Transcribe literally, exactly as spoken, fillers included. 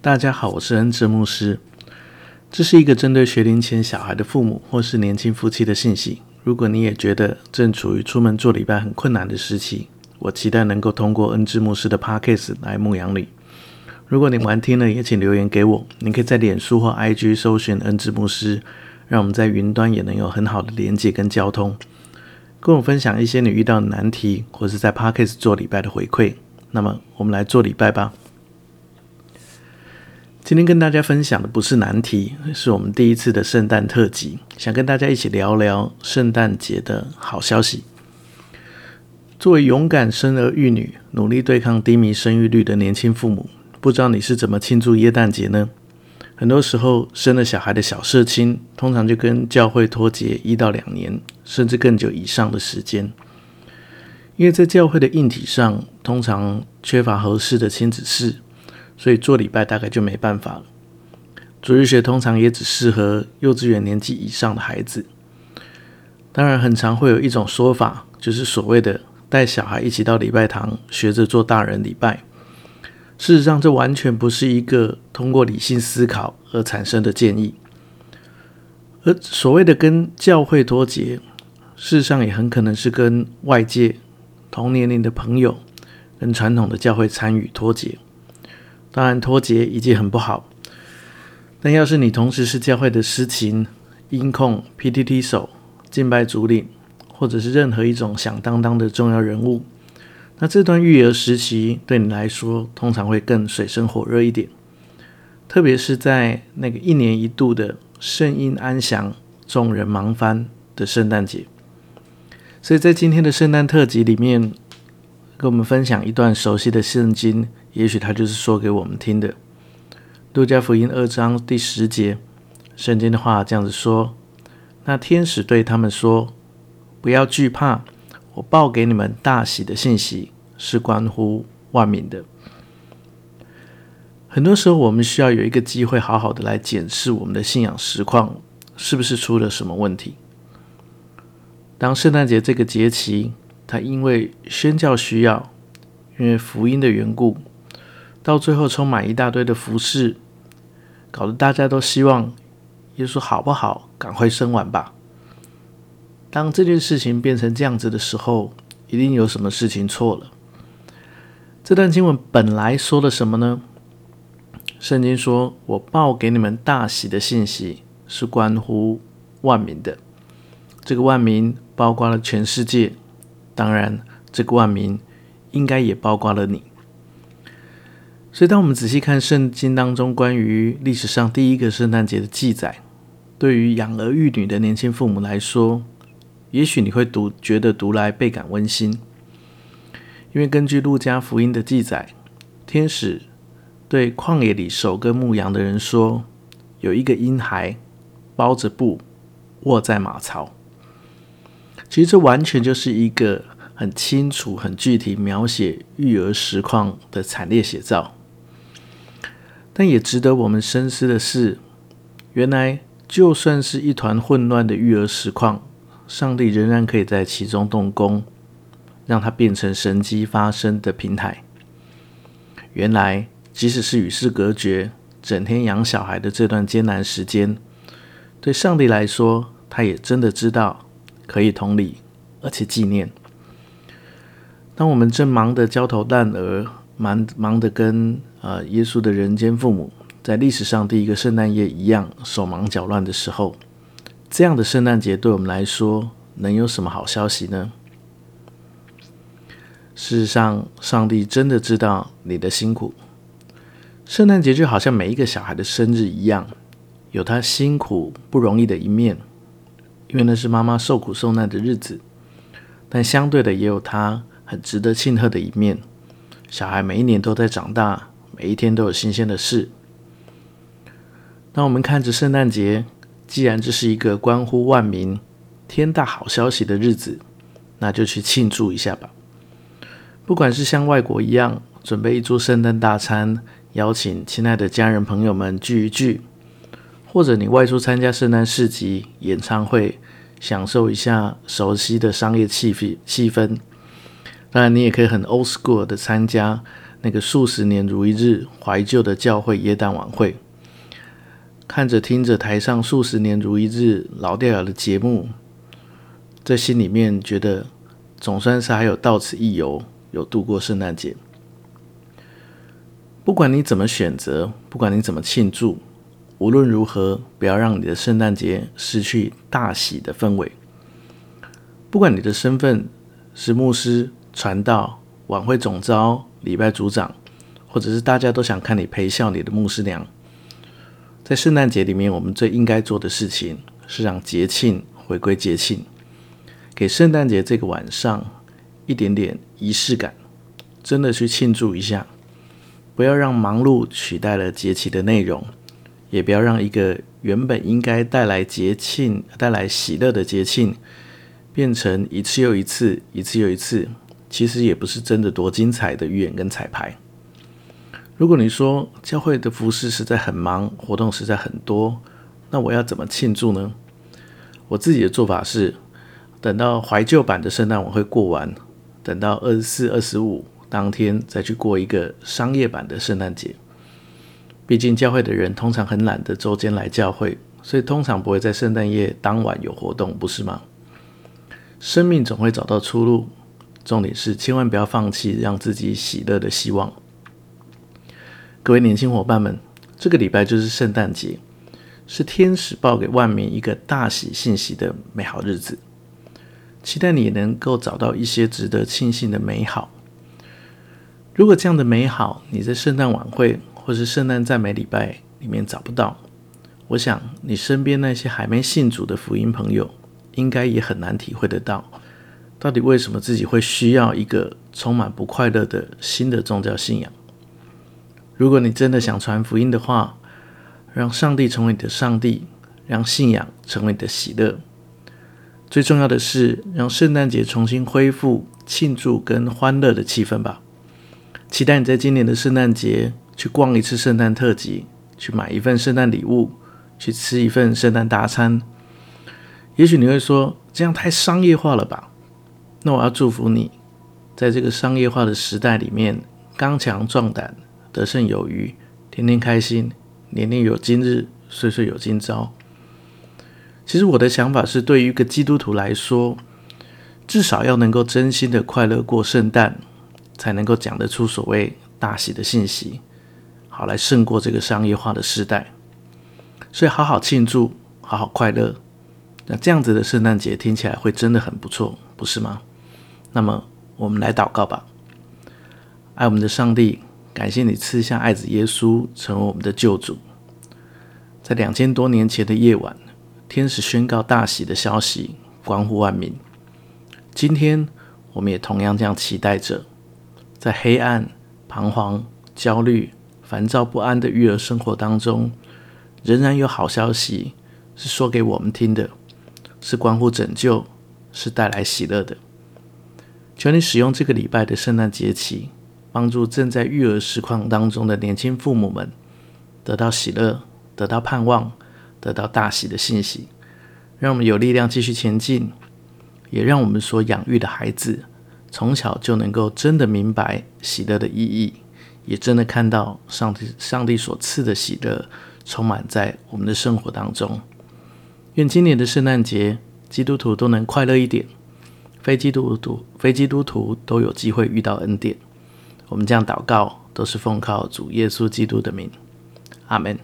大家好，我是恩智牧师。这是一个针对学龄前小孩的父母或是年轻夫妻的信息。如果你也觉得正处于出门做礼拜很困难的时期，我期待能够通过恩智牧师的 Podcast 来牧养你。如果你完听了，也请留言给我。你可以在脸书或 I G 搜寻恩智牧师，让我们在云端也能有很好的连结跟交通。跟我分享一些你遇到的难题或是在 Podcast 做礼拜的回馈。那么我们来做礼拜吧。今天跟大家分享的不是难题，是我们第一次的圣诞特辑，想跟大家一起聊聊圣诞节的好消息。作为勇敢生儿育女，努力对抗低迷生育率的年轻父母，不知道你是怎么庆祝耶诞节呢？很多时候生了小孩的小社青通常就跟教会脱节一到两年甚至更久以上的时间，因为在教会的硬体上通常缺乏合适的亲子室，所以做礼拜大概就没办法了。主日学通常也只适合幼稚园年纪以上的孩子。当然很常会有一种说法，就是所谓的带小孩一起到礼拜堂学着做大人礼拜。事实上这完全不是一个通过理性思考而产生的建议，而所谓的跟教会脱节，事实上也很可能是跟外界同年龄的朋友跟传统的教会参与脱节。当然脱节已经很不好，但要是你同时是教会的司琴、音控、P T T 手、敬拜主领，或者是任何一种响当当的重要人物，那这段育儿时期对你来说通常会更水深火热一点，特别是在那个一年一度的圣婴安详、众人忙翻的圣诞节。所以在今天的圣诞特辑里面，跟我们分享一段熟悉的圣经，也许他就是说给我们听的。路加福音二章第十节，圣经的话这样子说：那天使对他们说，不要惧怕，我报给你们大喜的信息，是关乎万民的。很多时候我们需要有一个机会好好的来检视我们的信仰实况，是不是出了什么问题。当圣诞节这个节期，它因为宣教需要，因为福音的缘故，到最后充满一大堆的服事，搞得大家都希望耶稣好不好赶快生完吧。当这件事情变成这样子的时候，一定有什么事情错了。这段经文本来说了什么呢？圣经说，我报给你们大喜的信息，是关乎万民的。这个万民包括了全世界，当然这个万民应该也包括了你。所以当我们仔细看圣经当中关于历史上第一个圣诞节的记载，对于养儿育女的年轻父母来说，也许你会读觉得读来倍感温馨，因为根据路加福音的记载，天使对旷野里守跟牧羊的人说，有一个婴孩包着布卧在马槽。其实这完全就是一个很清楚、很具体描写育儿实况的惨烈写照。但也值得我们深思的是，原来就算是一团混乱的育儿实况，上帝仍然可以在其中动工，让它变成神迹发生的平台。原来即使是与世隔绝、整天养小孩的这段艰难时间，对上帝来说，他也真的知道可以同理而且纪念。当我们正忙得焦头烂额，忙忙得跟、呃、耶稣的人间父母在历史上第一个圣诞夜一样手忙脚乱的时候，这样的圣诞节对我们来说能有什么好消息呢？事实上，上帝真的知道你的辛苦。圣诞节就好像每一个小孩的生日一样，有他辛苦不容易的一面，因为那是妈妈受苦受难的日子，但相对的也有他很值得庆贺的一面。小孩每一年都在长大，每一天都有新鲜的事。当我们看着圣诞节，既然这是一个关乎万民、天大好消息的日子，那就去庆祝一下吧。不管是像外国一样准备一桌圣诞大餐，邀请亲爱的家人朋友们聚一聚，或者你外出参加圣诞市集、演唱会，享受一下熟悉的商业气氛，当然你也可以很 old school 的参加那个数十年如一日怀旧的教会耶诞晚会，看着听着台上数十年如一日老掉牙的节目，在心里面觉得总算是还有到此一游，有度过圣诞节。不管你怎么选择，不管你怎么庆祝，无论如何不要让你的圣诞节失去大喜的氛围。不管你的身份是牧师、传道、晚会总召、礼拜组长，或者是大家都想看你陪笑你的牧师娘，在圣诞节里面，我们最应该做的事情是让节庆回归节庆，给圣诞节这个晚上一点点仪式感，真的去庆祝一下。不要让忙碌取代了节期的内容，也不要让一个原本应该带来节庆、带来喜乐的节庆，变成一次又一次、一次又一次，其实也不是真的多精彩的预演跟彩排。如果你说教会的服事实在很忙，活动实在很多，那我要怎么庆祝呢？我自己的做法是，等到怀旧版的圣诞晚会过完，等到二十四、二十五当天再去过一个商业版的圣诞节。毕竟教会的人通常很懒得周间来教会，所以通常不会在圣诞夜当晚有活动，不是吗？生命总会找到出路，重点是千万不要放弃让自己喜乐的希望。各位年轻伙伴们，这个礼拜就是圣诞节，是天使报给万民一个大喜信息的美好日子，期待你能够找到一些值得庆幸的美好。如果这样的美好你在圣诞晚会或是圣诞赞美礼拜里面找不到，我想你身边那些还没信主的福音朋友应该也很难体会得到，到底为什么自己会需要一个充满不快乐的新的宗教信仰。如果你真的想传福音的话，让上帝成为你的上帝，让信仰成为你的喜乐，最重要的是让圣诞节重新恢复庆祝跟欢乐的气氛吧。期待你在今年的圣诞节去逛一次圣诞特辑，去买一份圣诞礼物，去吃一份圣诞大餐。也许你会说，这样太商业化了吧？那我要祝福你，在这个商业化的时代里面，刚强壮胆，得胜有余，天天开心，年年有今日，岁岁有今朝。其实我的想法是，对于一个基督徒来说，至少要能够真心的快乐过圣诞，才能够讲得出所谓大喜的信息，好来胜过这个商业化的时代。所以好好庆祝，好好快乐，那这样子的圣诞节听起来会真的很不错，不是吗？那么我们来祷告吧。爱我们的上帝，感谢你赐下爱子耶稣成为我们的救主。在两千多年前的夜晚，天使宣告大喜的消息，关乎万民。今天我们也同样这样期待着，在黑暗、彷徨、焦虑、烦躁不安的育儿生活当中，仍然有好消息是说给我们听的，是关乎拯救，是带来喜乐的。求你使用这个礼拜的圣诞节期，帮助正在育儿实况当中的年轻父母们得到喜乐，得到盼望，得到大喜的信息，让我们有力量继续前进，也让我们所养育的孩子从小就能够真的明白喜乐的意义，也真的看到上帝, 上帝所赐的喜乐充满在我们的生活当中。愿今年的圣诞节基督徒都能快乐一点，非基督徒, 非基督徒都有机会遇到恩典。我们这样祷告都是奉靠主耶稣基督的名，阿们。